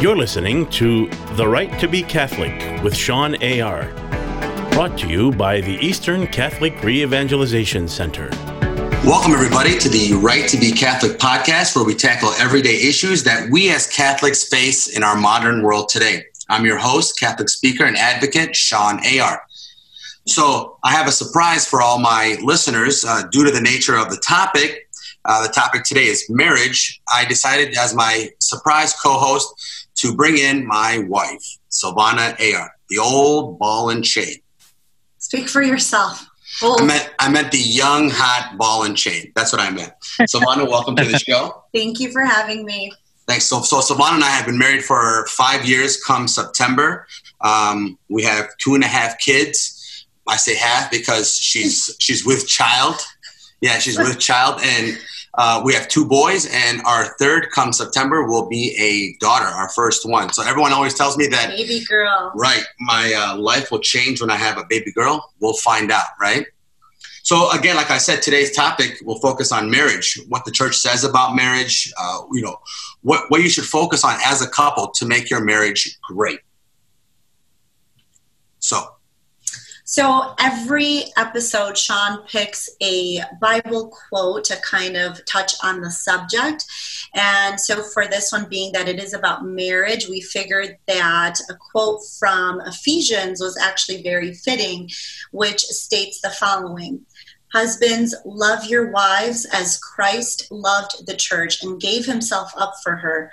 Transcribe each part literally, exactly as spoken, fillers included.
You're listening to The Right to be Catholic with Sean A R, brought to you by the Eastern Catholic Re-Evangelization Center. Welcome, everybody, to the Right to be Catholic podcast, where we tackle everyday issues that we as Catholics face in our modern world today. I'm your host, Catholic speaker and advocate, Sean A R. So I have a surprise for all my listeners. Uh, due to the nature of the topic, uh, the topic today is marriage. I decided as my surprise co-host to bring in my wife, Silvana Ayer, the old ball and chain. Speak for yourself. Old. I meant I meant the young, hot ball and chain. That's what I meant. Silvana, welcome to the show. Thank you for having me. Thanks. So, so Silvana and I have been married for five years come September. Um, we have two and a half kids. I say half because she's she's with child. Yeah, she's with child. And uh, we have two boys, and our third come September will be a daughter, our first one. So everyone always tells me that. Baby girl. Right. My uh, life will change when I have a baby girl. We'll find out, right? So again, like I said, today's topic will focus on marriage, what the church says about marriage, uh, you know, what, what you should focus on as a couple to make your marriage great. So. So every episode, Sean picks a Bible quote to kind of touch on the subject. And so for this one, being that it is about marriage, we figured that a quote from Ephesians was actually very fitting, which states the following. Husbands, love your wives as Christ loved the church and gave himself up for her,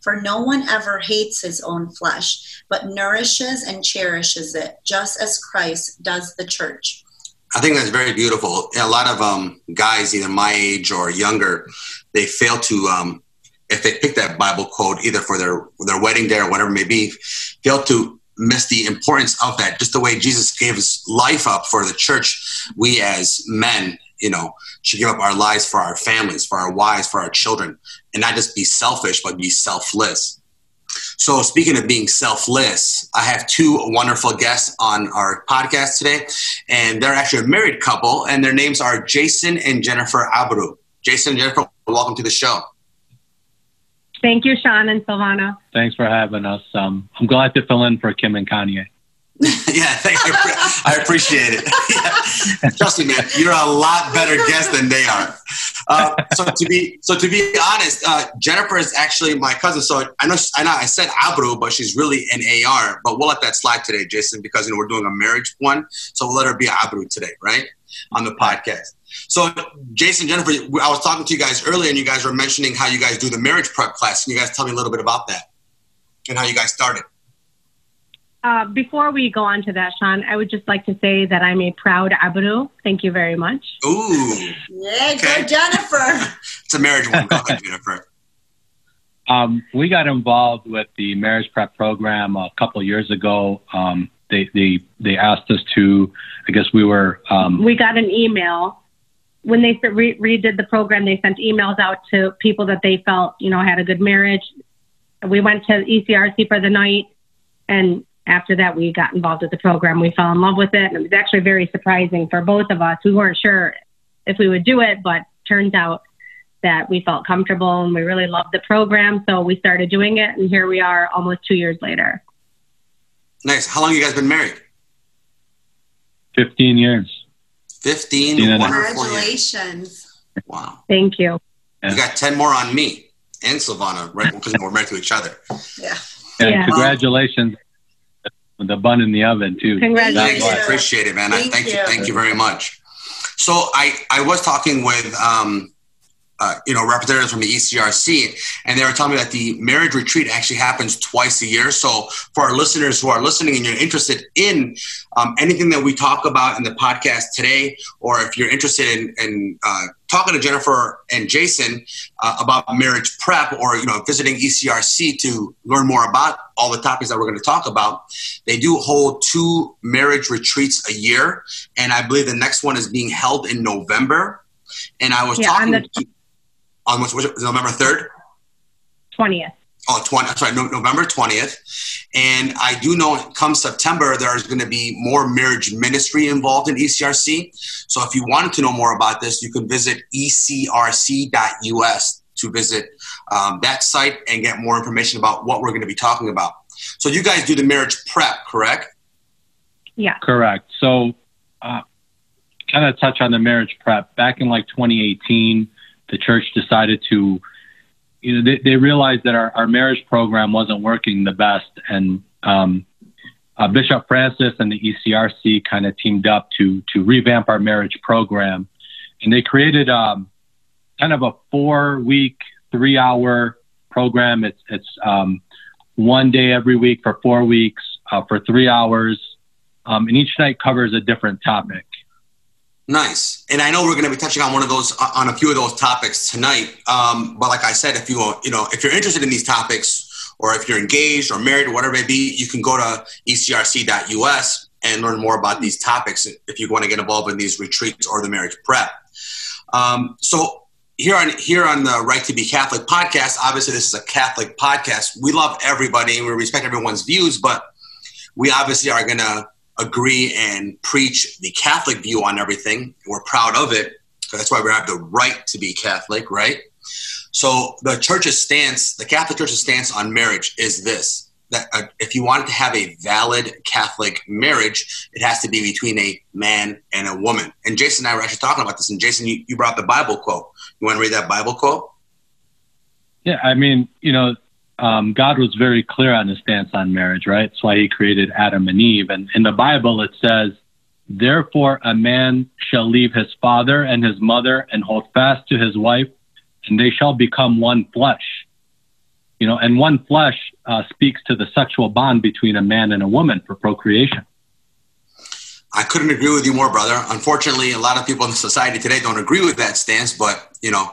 for no one ever hates his own flesh, but nourishes and cherishes it, just as Christ does the church. I think that's very beautiful. A lot of um, guys, either my age or younger, they fail to, um, if they pick that Bible quote, either for their, their wedding day or whatever it may be, fail to miss the importance of that. Just the way Jesus gave his life up for the church, we as men, you know, should give up our lives for our families, for our wives, for our children, and not just be selfish, but be selfless. So speaking of being selfless, I have two wonderful guests on our podcast today, and they're actually a married couple, and their names are Jason and Jennifer Abro. Jason and Jennifer, welcome to the show. Thank you, Sean and Silvana. Thanks for having us. Um, I'm glad to fill in for Kim and Kanye. Yeah, thank you. I appreciate it. Yeah. Trust me, man, you're a lot better guest than they are. Uh, so to be so to be honest, uh, Jennifer is actually my cousin. So I know I know I said Abro, but she's really an A R. But we'll let that slide today, Jason, because you know we're doing a marriage one. So we'll let her be Abro today, right, on the podcast. So Jason, Jennifer, I was talking to you guys earlier, and you guys were mentioning how you guys do the marriage prep class. Can you guys tell me a little bit about that and how you guys started? Uh, before we go on to that, Sean, I would just like to say that I'm a proud Abro. Thank you very much. Ooh. Yeah, okay. Go Jennifer. It's a marriage one. Go ahead, Jennifer. Um, we got involved with the marriage prep program a couple of years ago. Um, they, they, they asked us to, I guess we were... Um, we got an email. When they re- redid the program, they sent emails out to people that they felt, you know, had a good marriage. We went to E C R C for the night, and after that, we got involved with the program. We fell in love with it. And it was actually very surprising for both of us. We weren't sure if we would do it, but turns out that we felt comfortable and we really loved the program. So we started doing it. And here we are almost two years later. Nice. How long have you guys been married? fifteen years. fifteen. fifteen wonderful. Congratulations. Years. Wow. Thank you. Yeah. You got ten more on me and Silvana, right? Because we're married to each other. Yeah. And yeah. Congratulations. The bun in the oven, too. Congratulations. I appreciate it, man. Thank, I, thank you. you. Thank you very much. So I, I was talking with um, uh, you know, representatives from the E C R C, and they were telling me that the marriage retreat actually happens twice a year. So for our listeners who are listening and you're interested in um, anything that we talk about in the podcast today, or if you're interested in, in uh, talking to Jennifer and Jason uh, about marriage prep, or, you know, visiting E C R C to learn more about all the topics that we're going to talk about, they do hold two marriage retreats a year. And I believe the next one is being held in November. And I was yeah, talking on, the, to, on which, which, November third? twentieth. Oh, twenty, sorry, no, November twentieth. And I do know come September, there's going to be more marriage ministry involved in E C R C. So if you wanted to know more about this, you can visit E C R C dot U S to visit um, that site and get more information about what we're going to be talking about. So you guys do the marriage prep, correct? Yeah. Correct. So uh, kind of touch on the marriage prep. Back in like twenty eighteen, the church decided to You know, they, they realized that our, our marriage program wasn't working the best, and um, uh, Bishop Francis and the E C R C kind of teamed up to to revamp our marriage program, and they created um, kind of a four-week, three-hour program. It's it's um, one day every week for four weeks uh, for three hours, um, and each night covers a different topic. Nice. And I know we're going to be touching on one of those, on a few of those topics tonight. Um, but like I said, if you, you know, if you're interested in these topics, or if you're engaged or married, or whatever it be, you can go to E C R C dot U S and learn more about these topics if you want to get involved in these retreats or the marriage prep. Um, so here on, here on the Right to Be Catholic podcast, obviously this is a Catholic podcast. We love everybody and we respect everyone's views, but we obviously are going to agree and preach the Catholic view on everything. We're proud of it. That's why we have the right to be Catholic, right? So the church's stance, the Catholic Church's stance on marriage is this, that uh, if you wanted to have a valid Catholic marriage, it has to be between a man and a woman. And Jason and I were actually talking about this. And Jason, you, you brought the Bible quote. You want to read that Bible quote? Yeah, I mean, you know, Um, God was very clear on his stance on marriage, right? That's why he created Adam and Eve. And in the Bible, it says, "Therefore, a man shall leave his father and his mother and hold fast to his wife, and they shall become one flesh." You know, and one flesh uh, speaks to the sexual bond between a man and a woman for procreation. I couldn't agree with you more, brother. Unfortunately, a lot of people in society today don't agree with that stance, but, you know,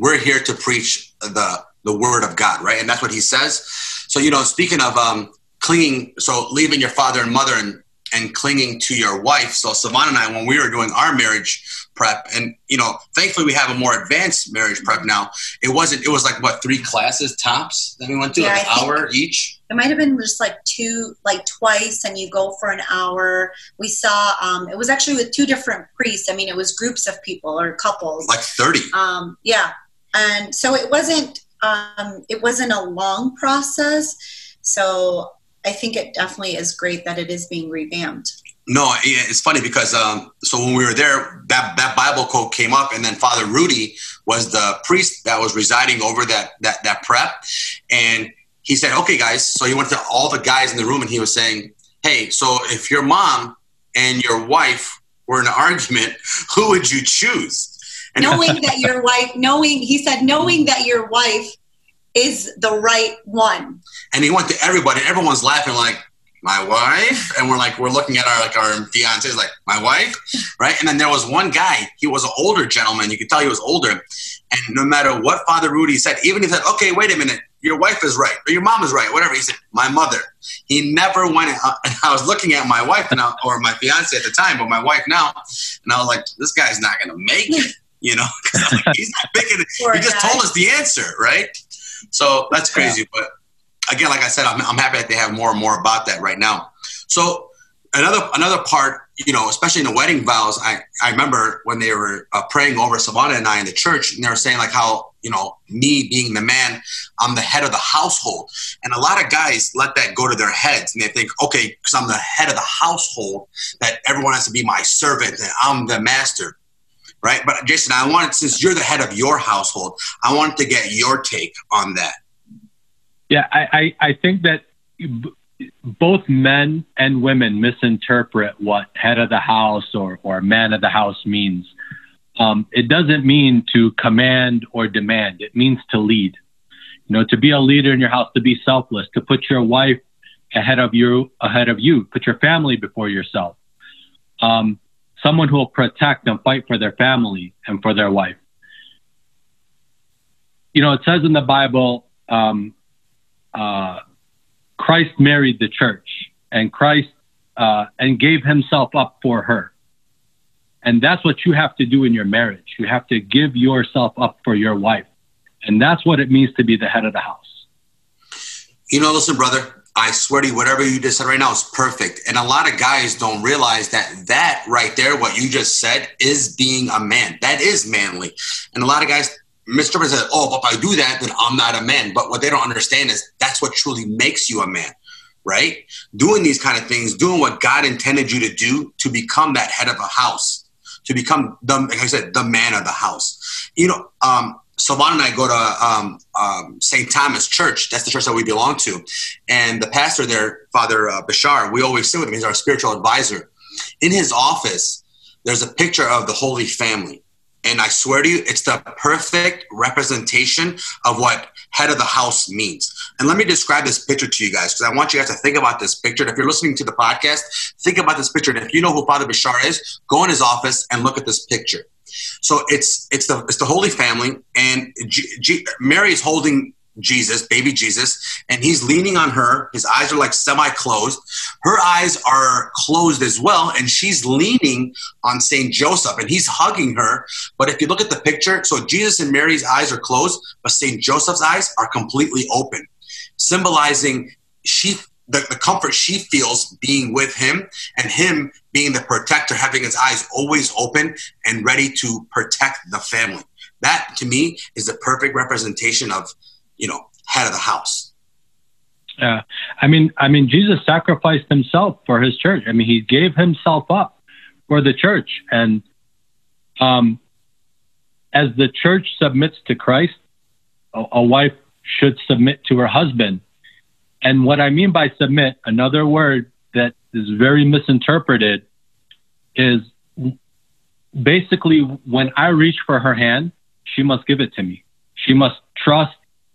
we're here to preach the the word of God, right? And that's what he says. So, you know, speaking of um, clinging, so leaving your father and mother and, and clinging to your wife. So Silvana and I, when we were doing our marriage prep, and, you know, thankfully we have a more advanced marriage prep now. It wasn't, it was like, what, three classes tops that we went to, yeah, like an hour each? It might have been just like two, like twice, and you go for an hour. We saw, um, it was actually with two different priests. I mean, it was groups of people or couples. Like thirty. Um, yeah. And so it wasn't, Um, it wasn't a long process, so I think it definitely is great that it is being revamped. No, it's funny because um, so when we were there, that, that Bible quote came up, and then Father Rudy was the priest that was residing over that that that prep, and he said, "Okay, guys." So he went to all the guys in the room, and he was saying, "Hey, so if your mom and your wife were in an argument, who would you choose?" knowing that your wife, knowing, he said, knowing that your wife is the right one. And he went to everybody. Everyone's laughing like, "My wife?" And we're like, we're looking at our, like our fiancés like, "My wife?" Right? And then there was one guy, he was an older gentleman. You could tell he was older. And no matter what Father Rudy said, even if he said, "Okay, wait a minute, your wife is right, or your mom is right," whatever. He said, "My mother." He never went, and I was looking at my wife now, or my fiancé at the time, but my wife now. And I was like, this guy's not going to make it. You know, because like, he's not picking it. He just told us the answer, right? So that's crazy. Yeah. But again, like I said, I'm, I'm happy that they have more and more about that right now. So another another part, you know, especially in the wedding vows, I, I remember when they were uh, praying over Silvana and I in the church, and they were saying like how, you know, me being the man, I'm the head of the household. And a lot of guys let that go to their heads, and they think, okay, because I'm the head of the household, that everyone has to be my servant and I'm the master. Right. But Jason, I wanted, since you're the head of your household, I wanted to get your take on that. Yeah, I, I, I think that both men and women misinterpret what head of the house or, or man of the house means. Um, it doesn't mean to command or demand. It means to lead. You know, to be a leader in your house, to be selfless, to put your wife ahead of you, ahead of you, put your family before yourself. Um, someone who will protect and fight for their family and for their wife. You know, it says in the Bible, um, uh, Christ married the church, and Christ uh, and gave himself up for her. And that's what you have to do in your marriage. You have to give yourself up for your wife. And that's what it means to be the head of the house. You know, listen, brother, I swear to you, whatever you just said right now is perfect. And a lot of guys don't realize that that right there, what you just said, is being a man. That is manly. And a lot of guys misrepresent, oh, but if I do that, then I'm not a man. But what they don't understand is that's what truly makes you a man. Right? Doing these kind of things, doing what God intended you to do to become that head of a house. To become, the, like I said, the man of the house. You know, um, Silvana and I go to um, um, Saint Thomas Church. That's the church that we belong to. And the pastor there, Father uh, Bashar, we always sit with him. He's our spiritual advisor. In his office, there's a picture of the Holy Family. And I swear to you, it's the perfect representation of what head of the house means. And let me describe this picture to you guys, because I want you guys to think about this picture. And if you're listening to the podcast, think about this picture. And if you know who Father Bashar is, go in his office and look at this picture. So it's it's the it's the Holy Family, and G- G- Mary is holding Jesus, baby Jesus, and he's leaning on her. His eyes are like semi-closed. Her eyes are closed as well, and she's leaning on Saint Joseph, and he's hugging her. But if you look at the picture, so Jesus and Mary's eyes are closed, but Saint Joseph's eyes are completely open, symbolizing she the, the comfort she feels being with him, and him being the protector, having his eyes always open and ready to protect the family. That, to me, is the perfect representation of, you know, head of the house. Yeah. I mean, I mean, Jesus sacrificed himself for his church. I mean, he gave himself up for the church. And um, as the church submits to Christ, a, a wife should submit to her husband. And what I mean by submit, another word that is very misinterpreted, is basically when I reach for her hand, she must give it to me. She must trust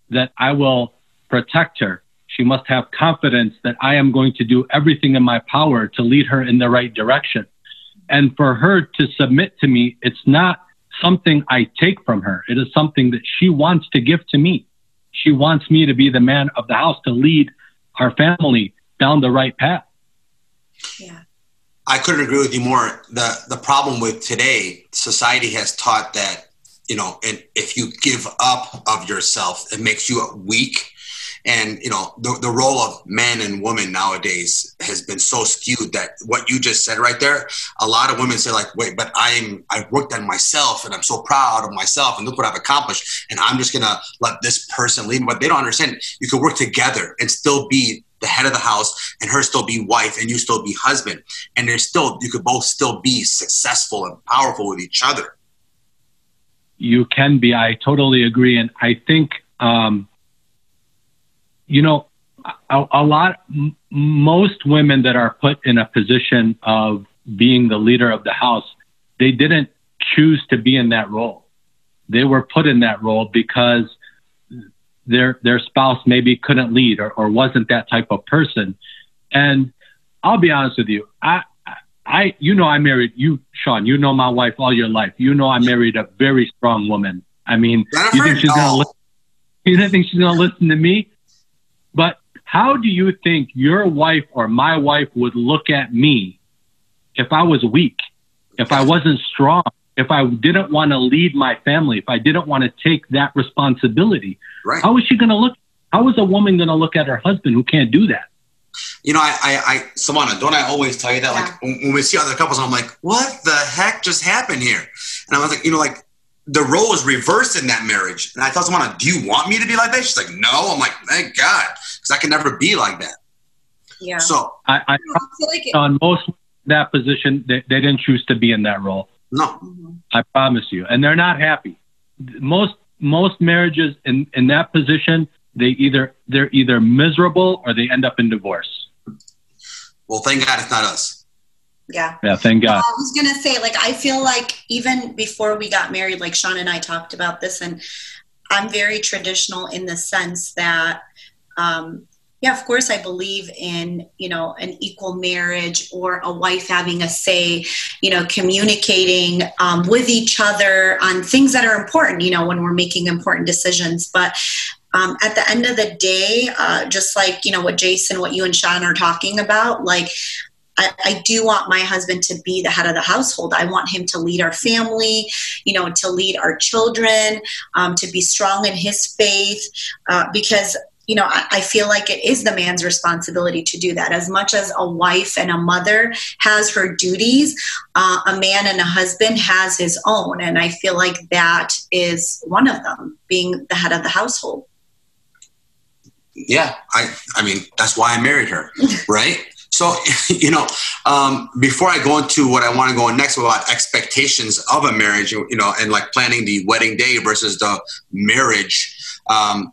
that I will protect her. She must have confidence that I am going to do everything in my power to lead her in the right direction. And for her to submit to me, it's not something I take from her. It is something that she wants to give to me. She wants me to be the man of the house, to lead our family down the right path. Yeah. I couldn't agree with you more. The, the problem with today, society has taught that, you know, and if you give up of yourself, it makes you weak. And, you know, the, the role of man and woman nowadays has been so skewed that what you just said right there, a lot of women say like, wait, but I'm, I've worked on myself and I'm so proud of myself and look what I've accomplished. And I'm just going to let this person lead me. But they don't understand you can work together and still be the head of the house, and her still be wife, and you still be husband. And there's still, you could both still be successful and powerful with each other. You can be. I totally agree. And I think, um, you know, a, a lot, m- most women that are put in a position of being the leader of the house, they didn't choose to be in that role. They were put in that role because their, their spouse maybe couldn't lead or, or wasn't that type of person. And I'll be honest with you. I, I, you know, I married you, Sean, you know, my wife all your life. You know, I married a very strong woman. I mean, Jennifer, you think she's going to listen? You don't think she's going to listen to me? But how do you think your wife or my wife would look at me if I was weak, if I wasn't strong, if I didn't want to lead my family, if I didn't want to take that responsibility? Right. How is she going to look? How is a woman going to look at her husband who can't do that? You know, I, I, I, Silvana, don't I always tell you that? Like, yeah. When we see other couples, I'm like, what the heck just happened here? And I was like, you know, like, the role is reversed in that marriage. And I tell Silvana, do you want me to be like that? She's like, no. I'm like, thank God, because I can never be like that. Yeah. So, I, I, I feel like it- on most of that position, they, they didn't choose to be in that role. No. Mm-hmm. I promise you. And they're not happy. Most, most marriages in, in that position, they either, they're either miserable or they end up in divorce. Well, thank God it's not us. Yeah. Yeah. Thank God. Uh, I was going to say, like, I feel like even before we got married, like Sean and I talked about this, and I'm very traditional in the sense that, um, yeah, of course, I believe in, you know, an equal marriage or a wife having a say, you know, communicating um, with each other on things that are important, you know, when we're making important decisions. But um, at the end of the day, uh, just like, you know, what Jason, what you and Sean are talking about, like, I, I do want my husband to be the head of the household. I want him to lead our family, you know, to lead our children, um, to be strong in his faith, uh, because, you know, I, I feel like it is the man's responsibility to do that. As much as a wife and a mother has her duties, uh, a man and a husband has his own. And I feel like that is one of them, being the head of the household. Yeah, I, I mean, that's why I married her, right? So, you know, um, before I go into what I want to go next about expectations of a marriage, you know, and like planning the wedding day versus the marriage, um,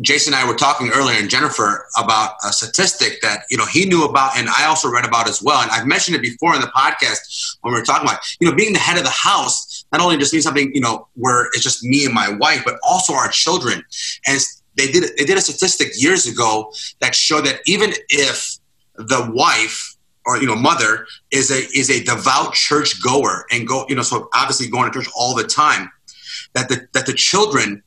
Jason and I were talking earlier, and Jennifer, about a statistic that, you know, he knew about and I also read about as well. And I've mentioned it before in the podcast when we were talking about, you know, being the head of the house, not only just means something, you know, where it's just me and my wife, but also our children. And they did, they did a statistic years ago that showed that even if the wife or, you know, mother is a, is a devout church goer and go, you know, so obviously going to church all the time, that the, that the children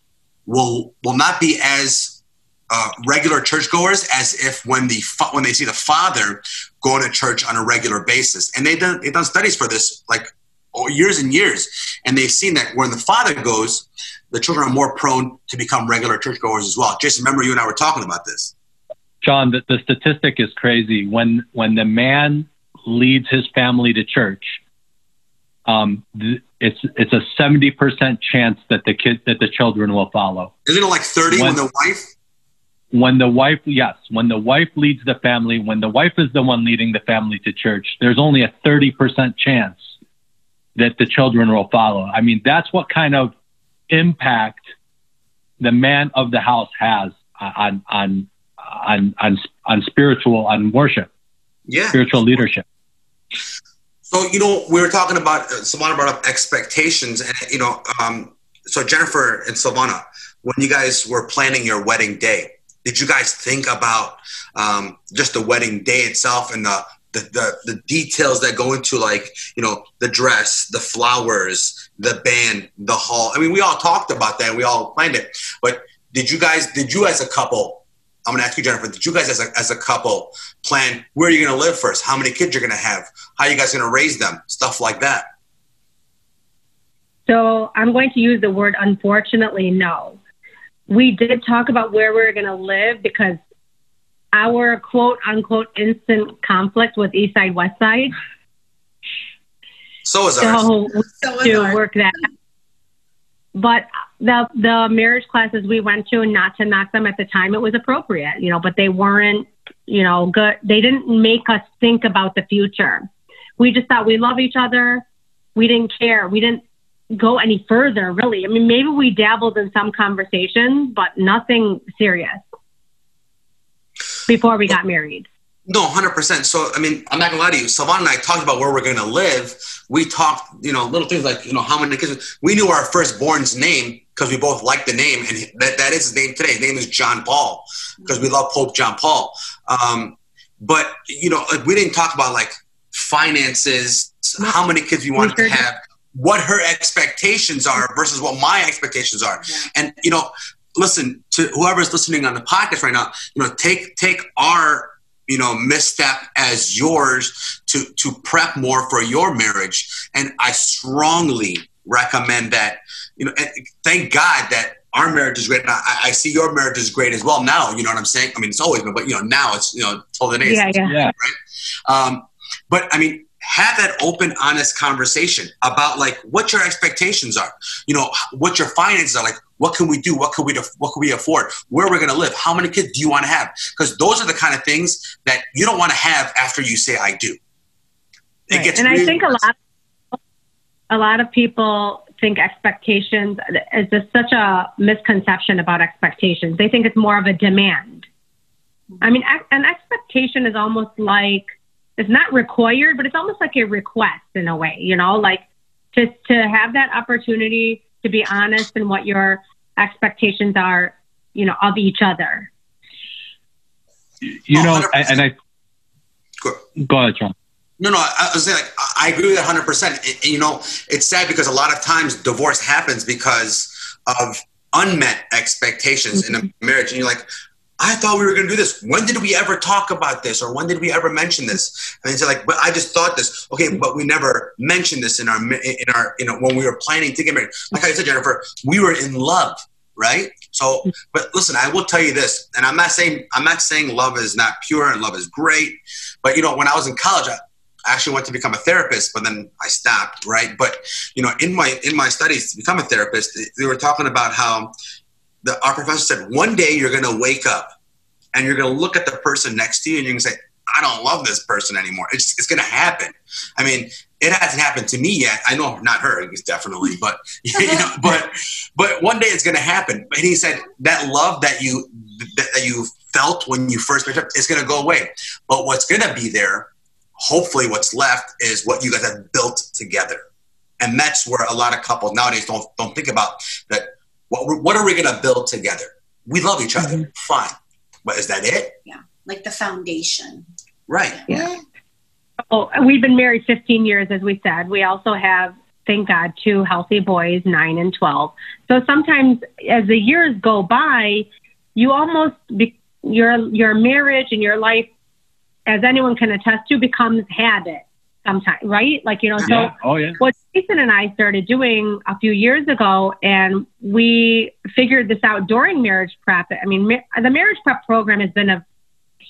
will, will not be as uh, regular churchgoers as if when the, fa- when they see the father going to church on a regular basis. And they've done, they've done studies for this, like oh, years and years. And they've seen that when the father goes, the children are more prone to become regular churchgoers as well. Jason, remember you and I were talking about this. Sean, the, the statistic is crazy. When when the man leads his family to church, um, th- it's it's a seventy percent chance that the kid that the children will follow. Isn't it like thirty when, when the wife? When the wife, yes, when the wife leads the family, when the wife is the one leading the family to church, there's only a thirty percent chance that the children will follow. I mean, that's what kind of impact the man of the house has on on. On, on on spiritual, on worship, yeah, spiritual leadership. So, you know, we were talking about, uh, Silvana brought up expectations, and, you know, um, so Jennifer and Silvana, when you guys were planning your wedding day, did you guys think about um, just the wedding day itself and the, the, the, the details that go into, like, you know, the dress, the flowers, the band, the hall? I mean, we all talked about that. We all planned it. But did you guys, did you as a couple, I'm going to ask you, Jennifer, did you guys as a, as a couple plan where you're going to live first? How many kids you're going to have? How are you guys going to raise them? Stuff like that. So I'm going to use the word, unfortunately, no. We did talk about where we were going to live because our quote unquote instant conflict with East Side, West Side. So is ours. So we so is to ours. work that out. But the the marriage classes we went to, not to knock them at the time, it was appropriate, you know, but they weren't, you know, good. They didn't make us think about the future. We just thought we love each other. We didn't care. We didn't go any further, really. I mean, maybe we dabbled in some conversation, but nothing serious before we got married. No, one hundred percent. So, I mean, I'm not going to lie to you. Silvana and I talked about where we're going to live. We talked, you know, little things like, you know, how many kids. We knew our firstborn's name because we both liked the name. And that, that is his name today. His name is John Paul because we love Pope John Paul. Um, but, you know, like, we didn't talk about, like, finances, how many kids we wanted to have, what her expectations are versus what my expectations are. And, you know, listen, to whoever's listening on the podcast right now, you know, take take our – you know, misstep as yours to, to prep more for your marriage. And I strongly recommend that, you know, and thank God that our marriage is great. And I, I see your marriage is great as well now, you know what I'm saying? I mean, it's always been, but, you know, now it's, you know, till the day. Yeah, yeah. yeah. Right? Um, but I mean, have that open, honest conversation about, like, what your expectations are, you know, what your finances are, like, what can we do? What can we, what can we afford? Where we're going to live? How many kids do you want to have? Because those are the kind of things that you don't want to have after you say, I do. It right. gets and really I think a lot, of, a lot of people think expectations is just such a misconception about expectations. They think it's more of a demand. I mean, an expectation is almost like it's not required, but it's almost like a request in a way, you know, like just to have that opportunity to be honest in what your expectations are, you know, of each other. You know, I, and I, go, go ahead, John. No, no, I was saying, like, I agree with that one hundred percent. It, you know, it's sad because a lot of times divorce happens because of unmet expectations mm-hmm. in a marriage. And you're like, I thought we were going to do this. When did we ever talk about this? Or when did we ever mention this? And it's like, but I just thought this. Okay, but we never mentioned this in our, in our, you know, when we were planning to get married. Like I said, Jennifer, we were in love, right? So, but listen, I will tell you this, and I'm not saying, I'm not saying love is not pure and love is great, but you know, when I was in college, I actually went to become a therapist, but then I stopped, right? But you know, in my, in my studies to become a therapist, they were talking about how the, our professor said, one day you're going to wake up and you're going to look at the person next to you and you're going to say, I don't love this person anymore. It's, it's going to happen. I mean, it hasn't happened to me yet. I know not her, definitely, but, you know, but, but one day it's going to happen. And he said that love that you, that you felt when you first met up is going to go away. But what's going to be there, hopefully what's left, is what you guys have built together. And that's where a lot of couples nowadays don't, don't think about that. What, what are we going to build together? We love each other. Mm-hmm. Fine. But is that it? Yeah. Like the foundation. Right. Yeah. Oh, we've been married fifteen years, as we said. We also have, thank God, two healthy boys, nine and twelve. So sometimes as the years go by, you almost, be, your, your marriage and your life, as anyone can attest to, becomes habit sometimes, right? Like, you know, so yeah. Oh, yeah. What Jason and I started doing a few years ago, and we figured this out during marriage prep. I mean, ma- the marriage prep program has been a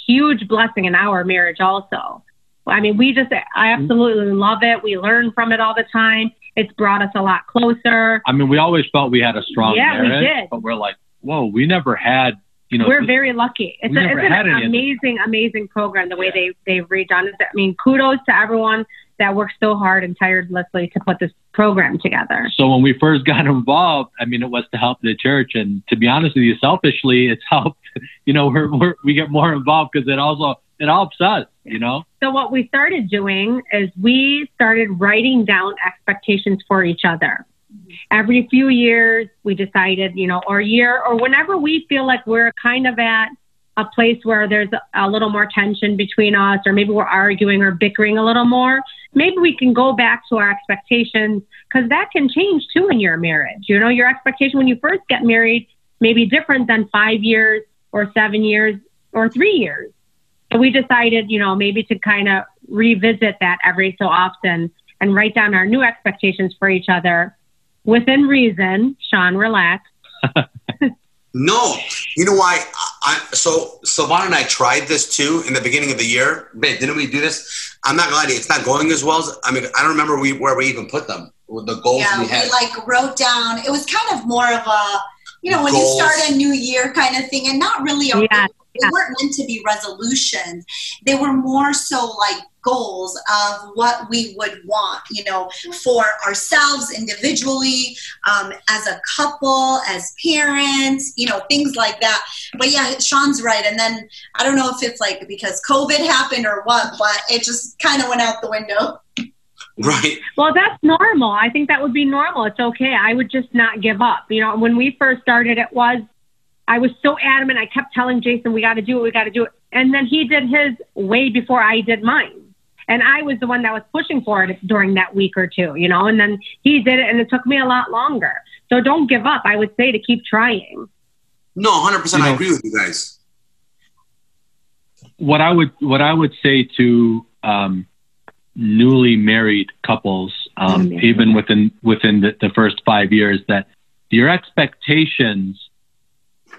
huge blessing in our marriage also. I mean, we just, I absolutely love it. We learn from it all the time. It's brought us a lot closer. I mean, we always felt we had a strong yeah, marriage, we did. But we're like, whoa, we never had, you know. We're this, very lucky. It's, a, it's an amazing, amazing program, the way yeah. they, they've redone it. I mean, kudos to everyone that worked so hard and tirelessly to put this program together. So when we first got involved, I mean, it was to help the church. And to be honest with you, selfishly, it's helped, you know, we're, we're, we get more involved because it also, it helps us, you know? So what we started doing is we started writing down expectations for each other. Every few years, we decided, you know, or a year, or whenever we feel like we're kind of at a place where there's a little more tension between us, or maybe we're arguing or bickering a little more, maybe we can go back to our expectations, because that can change too in your marriage. You know, your expectation when you first get married may be different than five years or seven years or three years. So we decided, you know, maybe to kind of revisit that every so often and write down our new expectations for each other within reason. Sean, relax. No, you know why? I, so Silvana and I tried this too in the beginning of the year. Babe, didn't we do this? I'm not gonna lie to you, it's not going as well as, I mean, I don't remember we, where we even put them, the goals yeah, we had. Yeah, we like wrote down, it was kind of more of a, you know, when goals. You start a new year kind of thing, and not really a yeah. They weren't meant to be resolutions. They were more so like goals of what we would want, you know, for ourselves individually, um, as a couple, as parents, you know, things like that. But yeah, Sean's right. And then I don't know if it's like because COVID happened or what, but it just kind of went out the window. Right. Well, that's normal. I think that would be normal. It's okay. I would just not give up. You know, when we first started, it was, I was so adamant. I kept telling Jason, we got to do it. We got to do it. And then he did his way before I did mine. And I was the one that was pushing for it during that week or two, you know, and then he did it and it took me a lot longer. So don't give up. I would say to keep trying. No, one hundred percent. You know, I agree with you guys. What I would, what I would say to um, newly married couples, um, mm-hmm. even within, within the, the first five years, that your expectations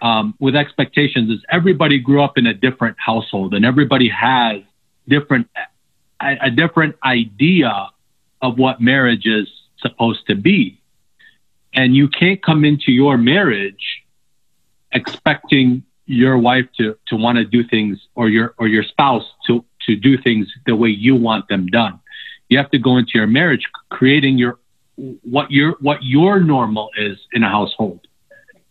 Um, with expectations is everybody grew up in a different household and everybody has different, a, a different idea of what marriage is supposed to be. And you can't come into your marriage expecting your wife to, to want to do things, or your, or your spouse to, to do things the way you want them done. You have to go into your marriage creating your, what your, what your normal is in a household.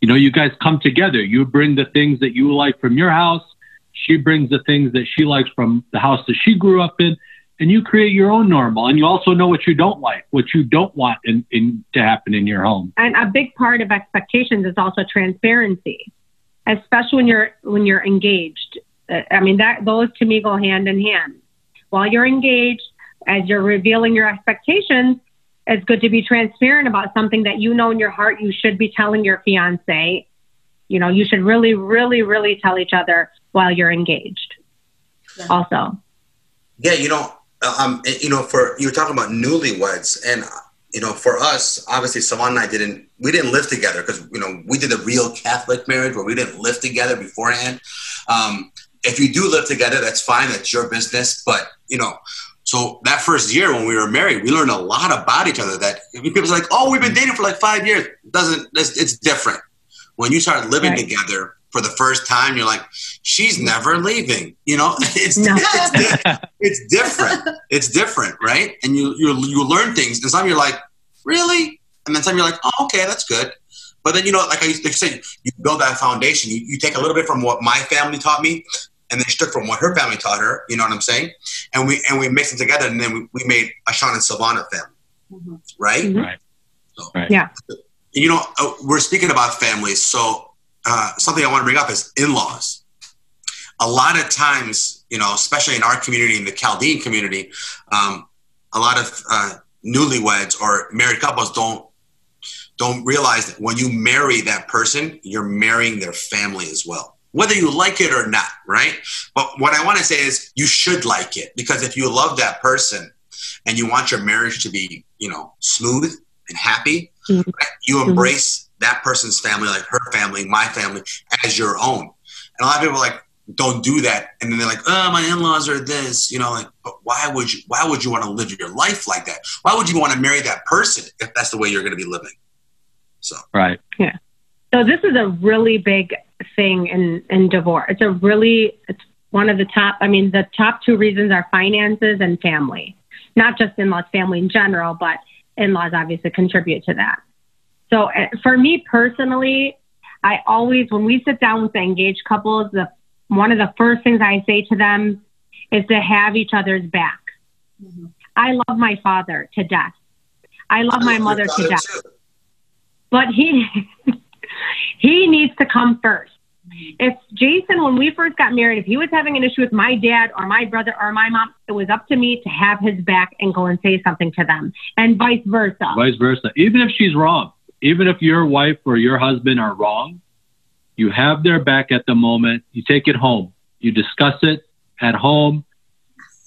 You know, you guys come together, you bring the things that you like from your house She brings the things that she likes from the house that she grew up in, and you create your own normal. And you also know what you don't like, what you don't want in, in, to happen in your home. And a big part of expectations is also transparency, especially when you're when you're engaged. I mean, that those to me go hand in hand. While you're engaged, as you're revealing your expectations, it's good to be transparent about something that you know in your heart you should be telling your fiancé. You know, you should really, really, really tell each other while you're engaged. Yeah. Also. Yeah, you know, um, you know, for you were talking about newlyweds, and you know, for us, obviously, Silvana and I didn't, we didn't live together because you know we did a real Catholic marriage where we didn't live together beforehand. Um, if you do live together, that's fine, that's your business, but you know. So that first year when we were married, we learned a lot about each other. That people are like, oh, we've been dating for like five years. Doesn't it's, it's different when you start living right. together for the first time. You're like, she's never leaving. You know, it's no. it's, it's different. It's different, right? And you you you learn things. And some you're like, really? And then some you're like, oh, okay, that's good. But then you know, like I used to say, you build that foundation. You you take a little bit from what my family taught me. And then she took from what her family taught her, you know what I'm saying? And we and we mixed them together, and then we, we made a Sean and Silvana family, mm-hmm. right? Mm-hmm. Right. So, right. Yeah. You know, uh, we're speaking about families, so uh, something I want to bring up is in-laws. A lot of times, you know, especially in our community, in the Chaldean community, um, a lot of uh, newlyweds or married couples don't don't realize that when you marry that person, you're marrying their family as well. Whether you like it or not, right? But what I want to say is you should like it, because if you love that person and you want your marriage to be, you know, smooth and happy, mm-hmm. right? You embrace mm-hmm. that person's family, like her family, my family, as your own. And a lot of people are like, don't do that. And then they're like, oh, my in-laws are this, you know, like, but why would you, why would you want to live your life like that? Why would you want to marry that person if that's the way you're going to be living? So. Right. Yeah. So this is a really big thing in, in divorce. It's a really, it's one of the top, I mean, the top two reasons are finances and family, not just in-laws, family in general, but in-laws obviously contribute to that. So uh, for me personally, I always, when we sit down with the engaged couples, the, one of the first things I say to them is to have each other's back. Mm-hmm. I love my father to death. I love my mother to death. Too. But he... He needs to come first. If Jason, when we first got married, if he was having an issue with my dad or my brother or my mom, it was up to me to have his back and go and say something to them, and vice versa. Vice versa. Even if she's wrong, even if your wife or your husband are wrong, you have their back at the moment. You take it home. You discuss it at home.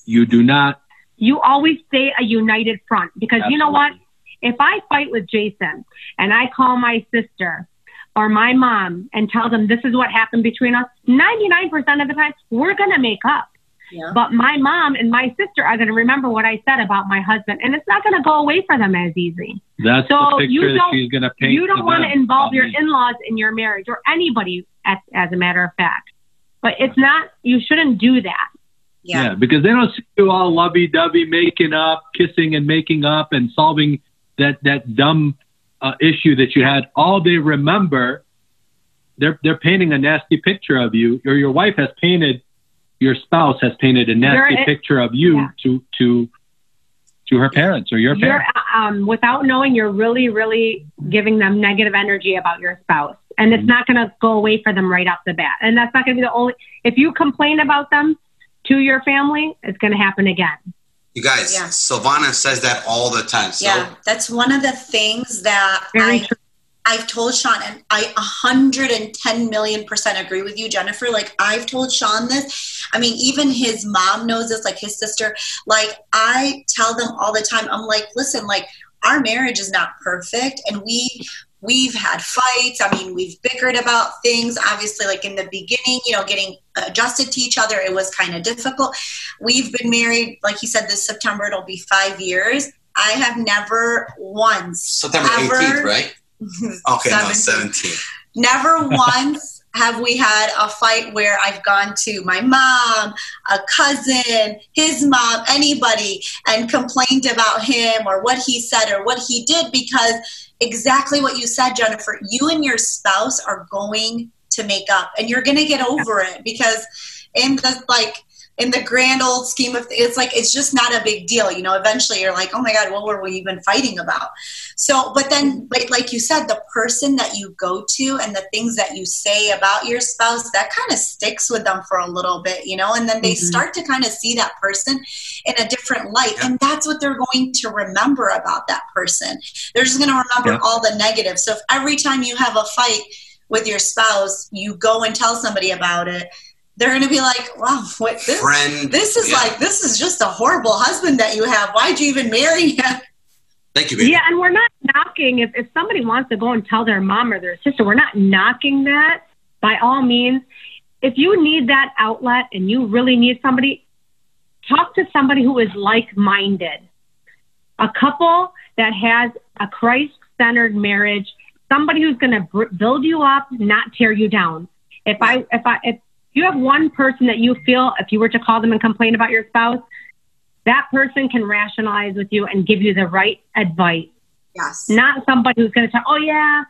You do not. You always stay a united front, because Absolutely. You know what? If I fight with Jason and I call my sister or my mom and tell them this is what happened between us, ninety-nine percent of the time, we're going to make up. Yeah. But my mom and my sister are going to remember what I said about my husband, and it's not going to go away for them as easy. That's so the picture you don't, that she's going to paint. You don't want to involve your in-laws in your marriage, or anybody, as, as a matter of fact. But it's not, you shouldn't do that. Yeah, yeah, because they don't see you all lovey-dovey, making up, kissing and making up and solving that, that dumb Uh, issue that you had. All they remember, they're they're painting a nasty picture of you, or your wife has painted, your spouse has painted a nasty picture of you yeah. to to to her parents or your parents. You're, um, without knowing, you're really really giving them negative energy about your spouse, and it's mm-hmm. not going to go away for them right off the bat. And that's not going to be the only. If you complain about them to your family, it's going to happen again. You guys, yeah. Silvana says that all the time. So. Yeah, that's one of the things that I, I've told Sean, and I one hundred ten million percent agree with you, Jennifer. Like, I've told Sean this. I mean, even his mom knows this, like his sister. Like, I tell them all the time, I'm like, listen, like, our marriage is not perfect, and we... We've had fights. I mean, we've bickered about things. Obviously, like in the beginning, you know, getting adjusted to each other, it was kind of difficult. We've been married, like he said, this September, it'll be five years. I have never once. September eighteenth, right? Okay, no, seventeen. Never once have we had a fight where I've gone to my mom, a cousin, his mom, anybody, and complained about him or what he said or what he did, because exactly what you said, Jennifer, you and your spouse are going to make up, and you're going to get over it, because in the, like, in the grand old scheme of, it's like, it's just not a big deal. You know, eventually you're like, oh my God, what were we even fighting about? So, but then, like, like you said, the person that you go to and the things that you say about your spouse, that kind of sticks with them for a little bit, you know, and then they mm-hmm. start to kind of see that person in a different light. Yeah. And that's what they're going to remember about that person. They're just going to remember yeah. all the negatives. So if every time you have a fight with your spouse, you go and tell somebody about it, they're going to be like, wow, what, this, Friend, this is yeah. like, this is just a horrible husband that you have. Why'd you even marry him? Thank you, baby. Yeah, and we're not knocking. If, if somebody wants to go and tell their mom or their sister, we're not knocking that by all means. If you need that outlet and you really need somebody, talk to somebody who is like-minded. A couple that has a Christ-centered marriage, somebody who's going to br- build you up, not tear you down. If I, if I, if, you have one person that you feel, if you were to call them and complain about your spouse, that person can rationalize with you and give you the right advice. Yes. Not somebody who's going to tell, oh yeah,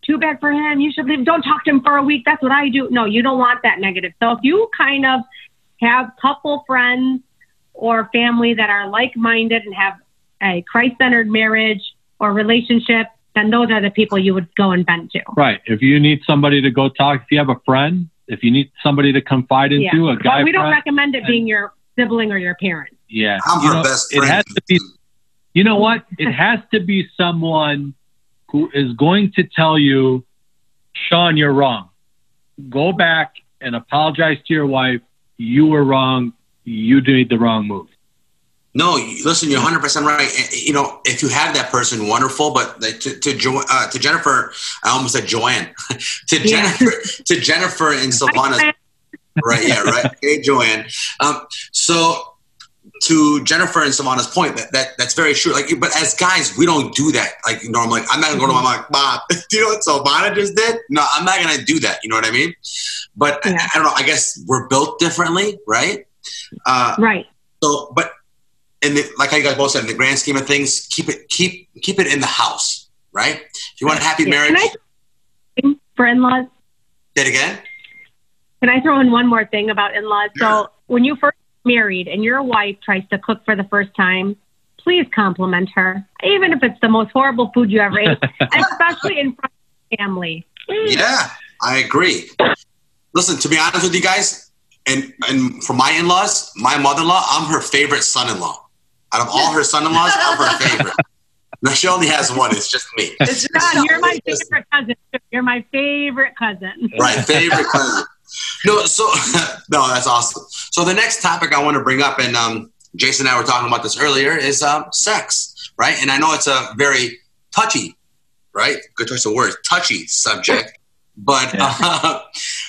too bad for him. You should leave. Don't talk to him for a week. That's what I do. No, you don't want that negative. So if you kind of have couple friends or family that are like-minded and have a Christ-centered marriage or relationship, then those are the people you would go and vent to. Right. If you need somebody to go talk, if you have a friend, if you need somebody to confide into, yeah. a guy, well, we don't friend, recommend it being your sibling or your parent. Yeah, I'm her know, best friend. It has to be. You know what? It has to be someone who is going to tell you, Sean, you're wrong. Go back and apologize to your wife. You were wrong. You did the wrong move. No, listen, you're one hundred percent right. You know, if you have that person, wonderful. But to to, jo- uh, to Jennifer, I almost said Joanne. to Jennifer, yeah. to Jennifer and Silvana. Right, yeah, right. Hey, Joanne. Um, so to Jennifer and Silvana's point, that, that that's very true. Like, but as guys, we don't do that. Like normally, I'm not gonna go to my mom. Mom, do you know what Silvana just did? No, I'm not gonna do that. You know what I mean? But yeah. I, I don't know. I guess we're built differently, right? Uh, right. So, but. And like how you guys both said, in the grand scheme of things, keep it keep keep it in the house, right? If you want a happy yeah. marriage. Can I for in-laws? Say it again? Can I throw in one more thing about in-laws? Sure. So when you first married and your wife tries to cook for the first time, please compliment her, even if it's the most horrible food you ever ate, especially in front of family. Yeah, I agree. Listen, to be honest with you guys, and and for my in-laws, my mother-in-law, I'm her favorite son-in-law. Out of all her son-in-laws, I'm her favorite. No, she only has one. It's just me. It's just no, you're my favorite cousin. You're my favorite cousin. Right, favorite cousin. No, so no, that's awesome. So the next topic I want to bring up, and um, Jason and I were talking about this earlier, is um, sex, right? And I know it's a very touchy, right? Good choice of words, touchy subject. But yeah. uh,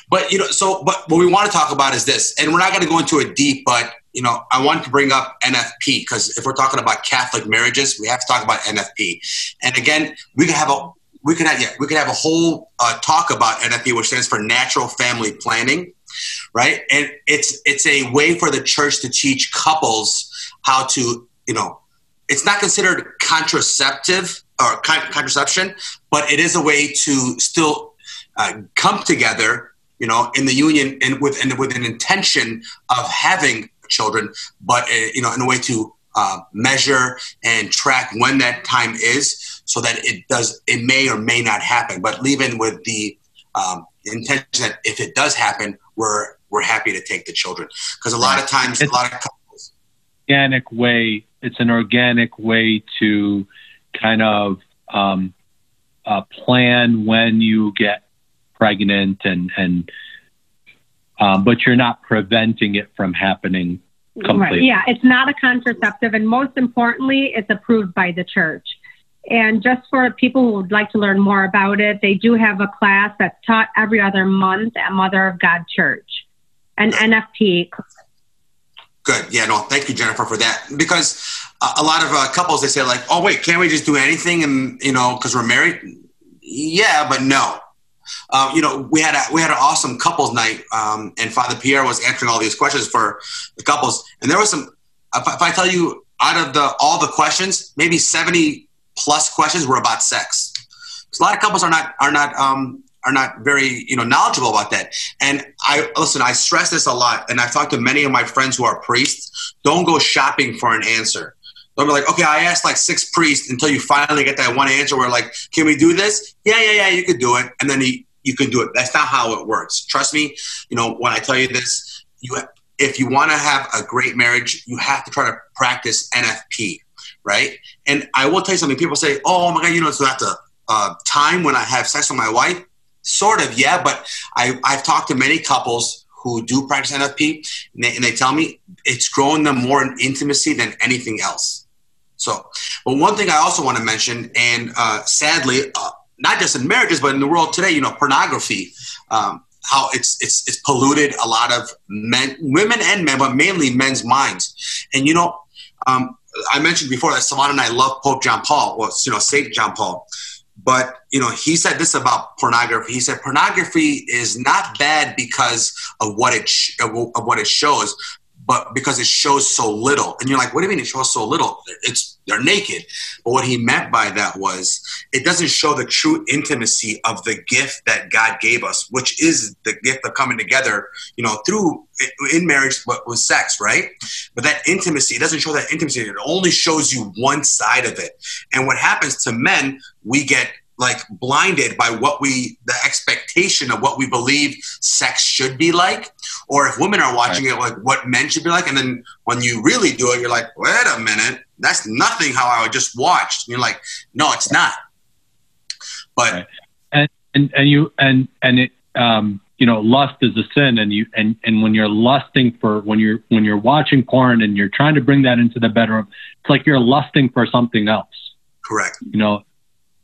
but you know, so but what we want to talk about is this, and we're not going to go into it deep, but. You know, I wanted to bring up N F P because if we're talking about Catholic marriages, we have to talk about N F P. And again, we could have a we could have yeah we could have a whole uh, talk about N F P, which stands for Natural Family Planning, right? And it's it's a way for the church to teach couples how to, you know, it's not considered contraceptive or con- contraception, but it is a way to still uh, come together, you know, in the union and with and with an intention of having children, but uh, you know, in a way to uh, measure and track when that time is, so that it does, it may or may not happen. But leaving with the um, intention that if it does happen, we're we're happy to take the children, because a lot of times, it's a lot of couples. Organic way, it's an organic way to kind of um, uh, plan when you get pregnant and and. Um, but you're not preventing it from happening completely. Right. Yeah, it's not a contraceptive. And most importantly, it's approved by the church. And just for people who would like to learn more about it, they do have a class that's taught every other month at Mother of God Church, an N F P class. Good. Yeah, no, thank you, Jennifer, for that. Because uh, a lot of uh, couples, they say like, oh, wait, can't we just do anything? And, you know, because we're married. Yeah, but no. Um, you know, we had a, we had an awesome couples night, um, and Father Pierre was answering all these questions for the couples. And there was some. If, if I tell you, out of the all the questions, maybe seventy plus questions were about sex. Because a lot of couples are not are not um, are not very, you know, knowledgeable about that. And I listen, I stress this a lot, and I've talked to many of my friends who are priests. Don't go shopping for an answer. Don't be like, okay, I asked like six priests until you finally get that one answer where like, can we do this? Yeah, yeah, yeah, you could do it. And then you, you can do it. That's not how it works. Trust me, you know, when I tell you this, you if you want to have a great marriage, you have to try to practice N F P, right? And I will tell you something. People say, oh, my God, you know, so that's a uh, time when I have sex with my wife. Sort of, yeah, but I, I've talked to many couples who do practice N F P, and they, and they tell me it's grown them more in intimacy than anything else. So, but one thing I also want to mention, and uh, sadly, uh, not just in marriages, but in the world today, you know, pornography, um, how it's, it's it's polluted a lot of men, women and men, but mainly men's minds. And, you know, um, I mentioned before that Silvana and I love Pope John Paul, well, you know, Saint John Paul. But, you know, he said this about pornography. He said pornography is not bad because of what it sh- of what it shows, but because it shows so little. And you're like, what do you mean it shows so little? It's they're naked. But what he meant by that was it doesn't show the true intimacy of the gift that God gave us, which is the gift of coming together, you know, through in marriage, but with sex, right? But that intimacy, it doesn't show that intimacy. It only shows you one side of it. And what happens to men, we get like blinded by what we, the expectation of what we believe sex should be like, or if women are watching right. it, like what men should be like. And then when you really do it, you're like, wait a minute, that's nothing how I just watched. And you're like, no, it's not. But right. and, and, and you, and, and it, um, you know, lust is a sin, and you, and, and when you're lusting for, when you're, when you're watching porn and you're trying to bring that into the bedroom, it's like you're lusting for something else. Correct. You know,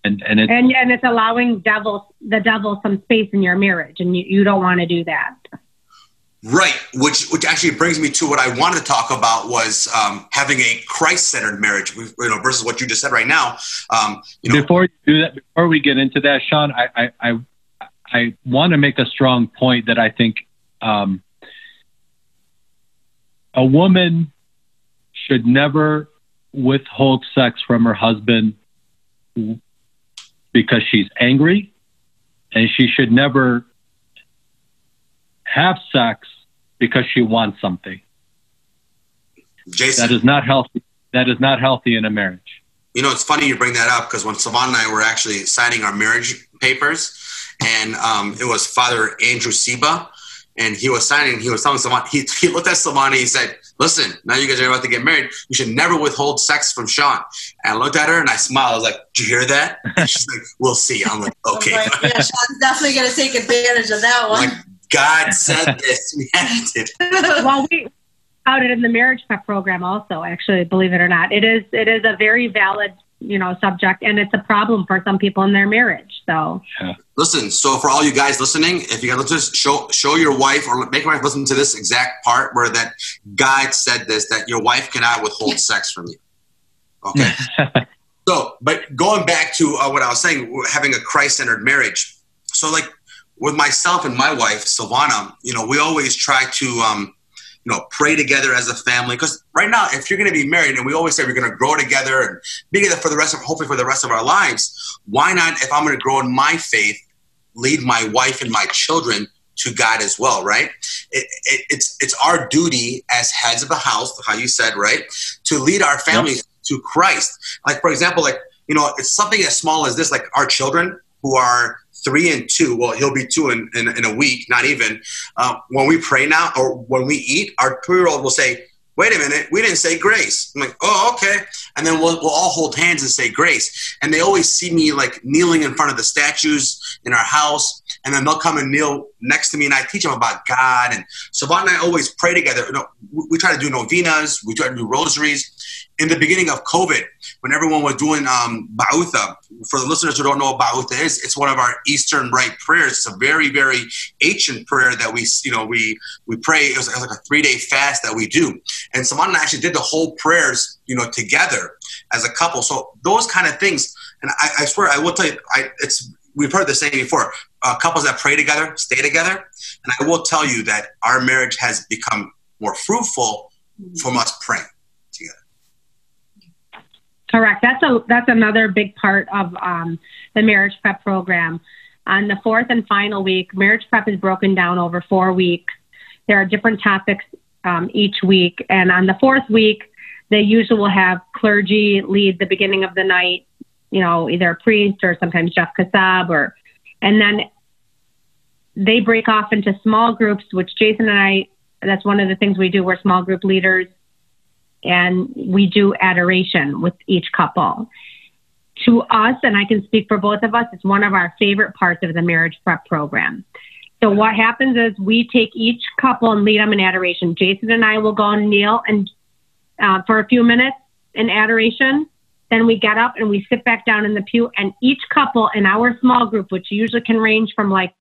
And and it's, and, and it's allowing devil, the devil some space in your marriage, and you, you don't want to do that. Right, which which actually brings me to what I wanted to talk about was um, having a Christ-centered marriage, you know, versus what you just said right now. Um, you know, before you do that, before we get into that, Sean, I I I, I want to make a strong point that I think um, a woman should never withhold sex from her husband because she's angry, and she should never have sex because she wants something. Jason, that is not healthy. That is not healthy in a marriage. You know, it's funny you bring that up because when Silvana and I were actually signing our marriage papers, and um, it was Father Andrew Siba, and he was signing, he was telling Silvana, he, he looked at Silvana and he said, listen, now you guys are about to get married. You should never withhold sex from Sean. And I looked at her and I smiled. I was like, did you hear that? And she's like, we'll see. I'm like, okay. I'm like, yeah, Sean's definitely going to take advantage of that one. Like, God said this. We had it. Well, we out it in the marriage prep program also, actually, believe it or not. It is it is a very valid, you know, subject, and it's a problem for some people in their marriage. So yeah. Listen, so for all you guys listening, if you guys just show show your wife or make your wife listen to this exact part where that God said this, that your wife cannot withhold sex from you. Okay. So, but going back to uh, what I was saying, having a Christ-centered marriage. So like with myself and my wife, Silvana, you know, we always try to, um, you know, pray together as a family. Because right now, if you're going to be married, and we always say we're going to grow together and be together for the rest of, hopefully for the rest of our lives, why not, if I'm going to grow in my faith, lead my wife and my children to God as well, right? It, it, it's it's our duty as heads of the house, how you said, right, to lead our families yep. to Christ. Like, for example, like, you know, it's something as small as this, like our children who are three and two, well, he'll be two in, in, in a week, not even. Uh, when we pray now or when we eat, our two-year-old will say, wait a minute, we didn't say grace. I'm like, oh, okay. And then we'll, we'll all hold hands and say grace. And they always see me like kneeling in front of the statues in our house. And then they'll come and kneel next to me, and I teach them about God. And Silvana and I always pray together. You know, we, we try to do novenas. We try to do rosaries. In the beginning of COVID, when everyone was doing um, Ba'utha, for the listeners who don't know what Ba'utha is, it's one of our Eastern Rite prayers. It's a very, very ancient prayer that we, you know, we we pray. It was, it was like a three-day fast that we do. And Silvana and I actually did the whole prayers, you know, together as a couple. So those kind of things, and I, I swear, I will tell you, I, it's we've heard this saying before, uh, couples that pray together, stay together. And I will tell you that our marriage has become more fruitful from us praying. Correct. That's a that's another big part of um, the marriage prep program. On the fourth and final week, marriage prep is broken down over four weeks. There are different topics um, each week. And on the fourth week, they usually will have clergy lead the beginning of the night, you know, either a priest or sometimes Jeff Kasab, or, and then they break off into small groups, which Jason and I, that's one of the things we do. We're small group leaders, and we do adoration with each couple. To us, and I can speak for both of us, it's one of our favorite parts of the marriage prep program. So what happens is we take each couple and lead them in adoration. Jason and I will go and kneel and uh, for a few minutes in adoration. Then we get up and we sit back down in the pew, and each couple in our small group, which usually can range from like,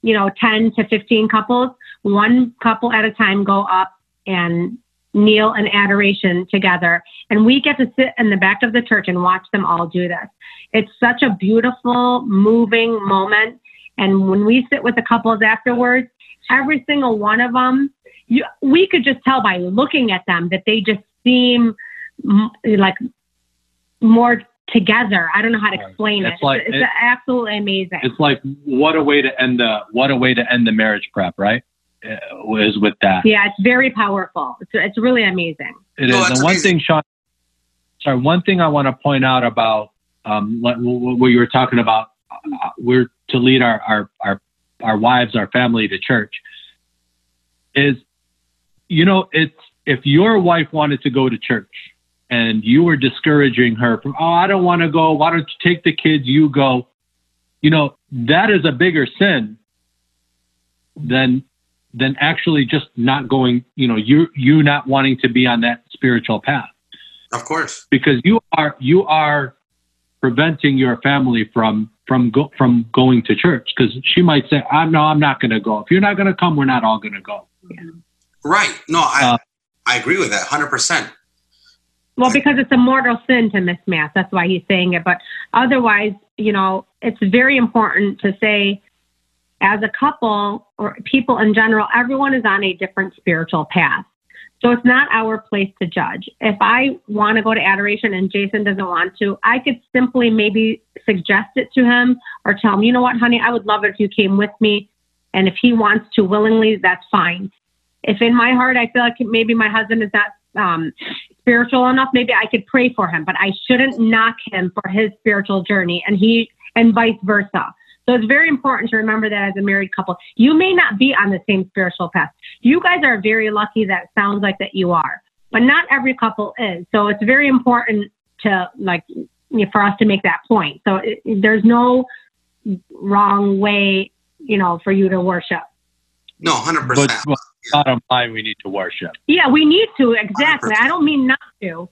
you know, ten to fifteen couples, one couple at a time go up and kneel in adoration together. And we get to sit in the back of the church and watch them all do this. It's such a beautiful, moving moment. And when we sit with the couples afterwards, every single one of them, you, we could just tell by looking at them that they just seem m- like more together. I don't know how to explain it's it. Like, it's it's it, absolutely amazing. It's like, what a way to end the, what a way to end the marriage prep, right? Is with that. Yeah, it's very powerful. It's, it's really amazing. It is. Oh, and one thing, Sean, sorry, one thing I want to point out about um, what, what you were talking about, uh, we're to lead our, our, our, our wives, our family to church is, you know, it's, if your wife wanted to go to church and you were discouraging her from, oh, I don't want to go. Why don't you take the kids? You go, you know, that is a bigger sin than than actually just not going, you know, you you not wanting to be on that spiritual path. Of course. Because you are you are preventing your family from from go, from going to church, because she might say, "I'm no, I'm not going to go. If you're not going to come, we're not all going to go." Right. No, I uh, I agree with that one hundred percent. Well, because it's a mortal sin to miss Mass. That's why he's saying it, but otherwise, you know, it's very important to say, as a couple or people in general, everyone is on a different spiritual path. So it's not our place to judge. If I want to go to adoration and Jason doesn't want to, I could simply maybe suggest it to him or tell him, you know what, honey, I would love it if you came with me. And if he wants to willingly, that's fine. If in my heart, I feel like maybe my husband is not um, spiritual enough, maybe I could pray for him, but I shouldn't knock him for his spiritual journey, and he and vice versa. So it's very important to remember that as a married couple, you may not be on the same spiritual path. You guys are very lucky that it sounds like that you are, but not every couple is. So it's very important to, like, for us to make that point. So it, there's no wrong way, you know, for you to worship. No, one hundred percent. But, but bottom line, we need to worship. Yeah, we need to. Exactly. one hundred percent. I don't mean not to.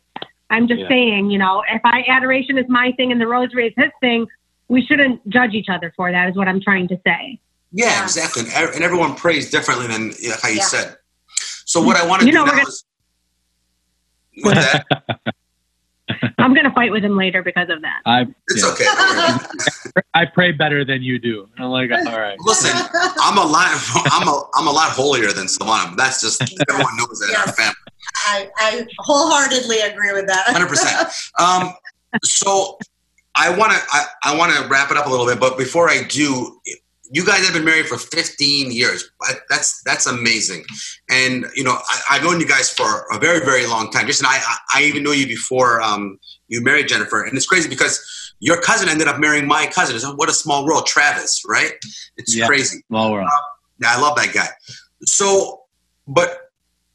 I'm just yeah. saying, you know, if I adoration is my thing and the rosary is his thing, we shouldn't judge each other for that, is what I'm trying to say. Yeah, yeah. Exactly. And everyone prays differently than you know, how you yeah. said. So what I want to you do know, now gonna... is... With that? I'm going to fight with him later because of that. I, it's yeah. okay. I pray better than you do. I'm like, all right. Listen, I'm a lot, I'm a, I'm a lot holier than Silvana. That's just, everyone knows that yes. in our family. I, I wholeheartedly agree with that. one hundred percent. Um, so... I want to I, I want to wrap it up a little bit, but before I do, you guys have been married for fifteen years. That's that's amazing, and you know I, I've known you guys for a very very long time. Jason, I I even knew you before um, you married Jennifer, and it's crazy because your cousin ended up marrying my cousin. What a small world, Travis, right? It's yeah, crazy. Small world. Uh, I love that guy. So, but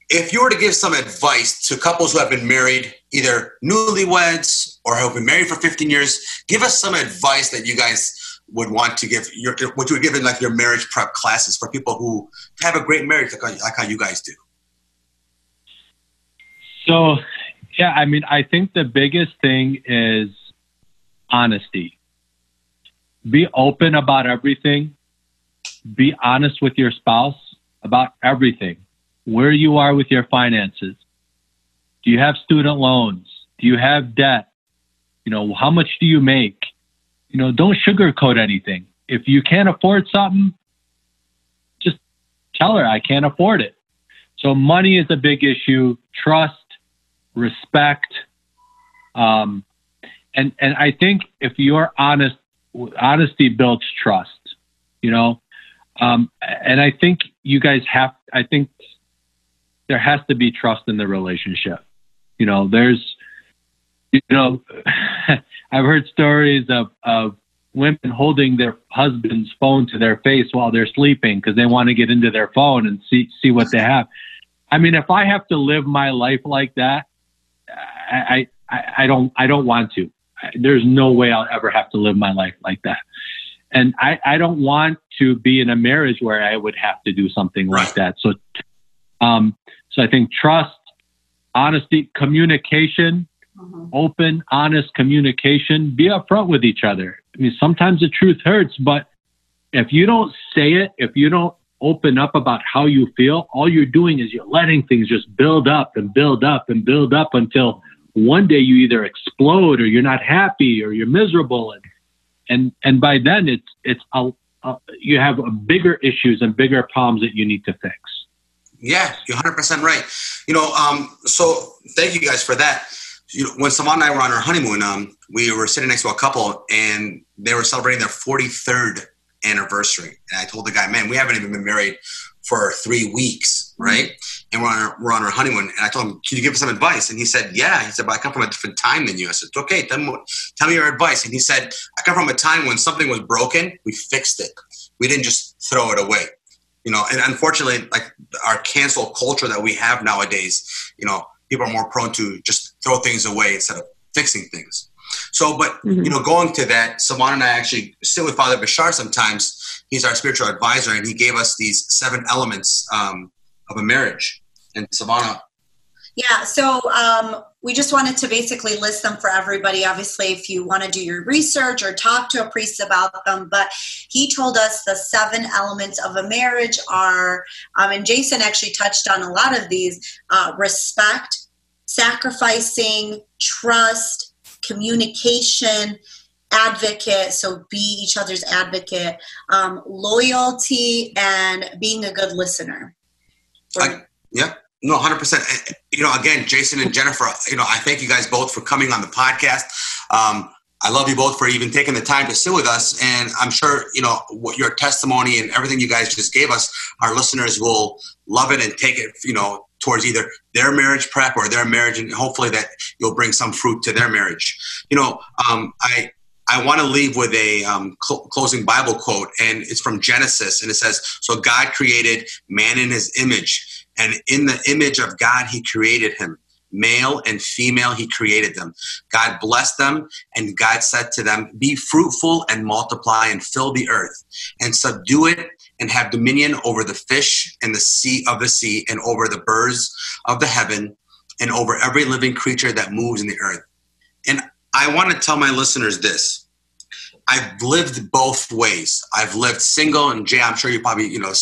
if you were to give some advice to couples who have been married, either newlyweds or have been married for fifteen years, give us some advice that you guys would want to give, your, what you would give in like your marriage prep classes for people who have a great marriage like, like how you guys do. So, yeah, I mean, I think the biggest thing is honesty. Be open about everything. Be honest with your spouse about everything. Where you are with your finances. Do you have student loans? Do you have debt? You know, how much do you make? You know, don't sugarcoat anything. If you can't afford something, just tell her, I can't afford it. So money is a big issue. Trust, respect. Um, and, and I think if you're honest, honesty builds trust. you know? Um, and I think you guys have, I think there has to be trust in the relationship. You know, there's, you know, I've heard stories of, of women holding their husband's phone to their face while they're sleeping because they want to get into their phone and see, see what they have. I mean, if I have to live my life like that, I, I, I don't, I don't want to. There's no way I'll ever have to live my life like that. And I, I don't want to be in a marriage where I would have to do something like that. So, um, so I think trust, honesty, communication, mm-hmm. open, honest communication, be upfront with each other. I mean, sometimes the truth hurts, but if you don't say it, if you don't open up about how you feel, all you're doing is you're letting things just build up and build up and build up until one day you either explode or you're not happy or you're miserable. And, and, and by then it's, it's, a, a, you have a bigger issues and bigger problems that you need to fix. Yeah, you're one hundred percent right. You know, um, so thank you guys for that. You know, when Silvana and I were on our honeymoon, um, we were sitting next to a couple and they were celebrating their forty-third anniversary. And I told the guy, man, we haven't even been married for three weeks, right? And we're on, our, we're on our honeymoon. And I told him, can you give us some advice? And he said, yeah. He said, but I come from a different time than you. I said, okay, tell me, tell me your advice. And he said, I come from a time when something was broken, we fixed it. We didn't just throw it away. You know, and unfortunately, like our cancel culture that we have nowadays, you know, people are more prone to just throw things away instead of fixing things. So, but, mm-hmm. you know, going to that, Silvana and I actually sit with Father Bashar sometimes. He's our spiritual advisor, and he gave us these seven elements um, of a marriage. And Silvana. Yeah, so um, we just wanted to basically list them for everybody. Obviously, if you want to do your research or talk to a priest about them, but he told us the seven elements of a marriage are, um, and Jason actually touched on a lot of these, uh, respect, sacrificing, trust, communication, advocate, so be each other's advocate, um, loyalty, and being a good listener. I, yeah, no, one hundred percent. You know, again, Jason and Jennifer, you know, I thank you guys both for coming on the podcast. Um, I love you both for even taking the time to sit with us. And I'm sure, you know, what your testimony and everything you guys just gave us, our listeners will love it and take it, you know, towards either their marriage prep or their marriage, and hopefully that you'll bring some fruit to their marriage. You know, um, I I want to leave with a um, cl- closing Bible quote, and it's from Genesis, and it says, so God created man in his image, and in the image of God he created him. Male and female he created them. God blessed them, and God said to them, be fruitful and multiply and fill the earth and subdue it, and have dominion over the fish and the sea of the sea, and over the birds of the heaven, and over every living creature that moves in the earth. And I want to tell my listeners this. I've lived both ways. I've lived single, and Jay, I'm sure you probably, you know,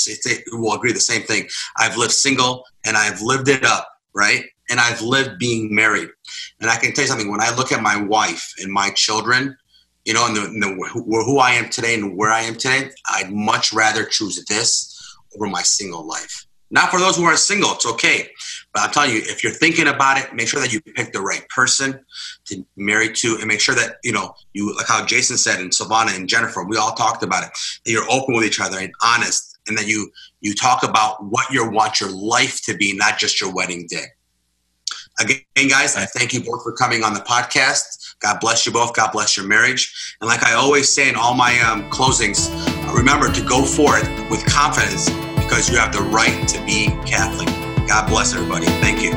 will agree the same thing. I've lived single, and I've lived it up, right? And I've lived being married. And I can tell you something, when I look at my wife and my children, you know, and, the, and the, who, who I am today and where I am today, I'd much rather choose this over my single life. Not for those who are single, it's okay. But I'm telling you, if you're thinking about it, make sure that you pick the right person to marry to, and make sure that, you know, you, like how Jason said, and Silvana and Jennifer, we all talked about it, that you're open with each other and honest, and that you, you talk about what you want your life to be, not just your wedding day. Again, guys, I thank you both for coming on the podcast. God bless you both. God bless your marriage. And like I always say in all my um, closings, remember to go forth with confidence because you have the right to be Catholic. God bless everybody. Thank you.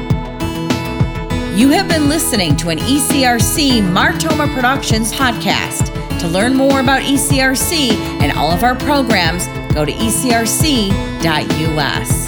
You have been listening to an E C R C Martoma Productions podcast. To learn more about E C R C and all of our programs, go to E C R C dot U S.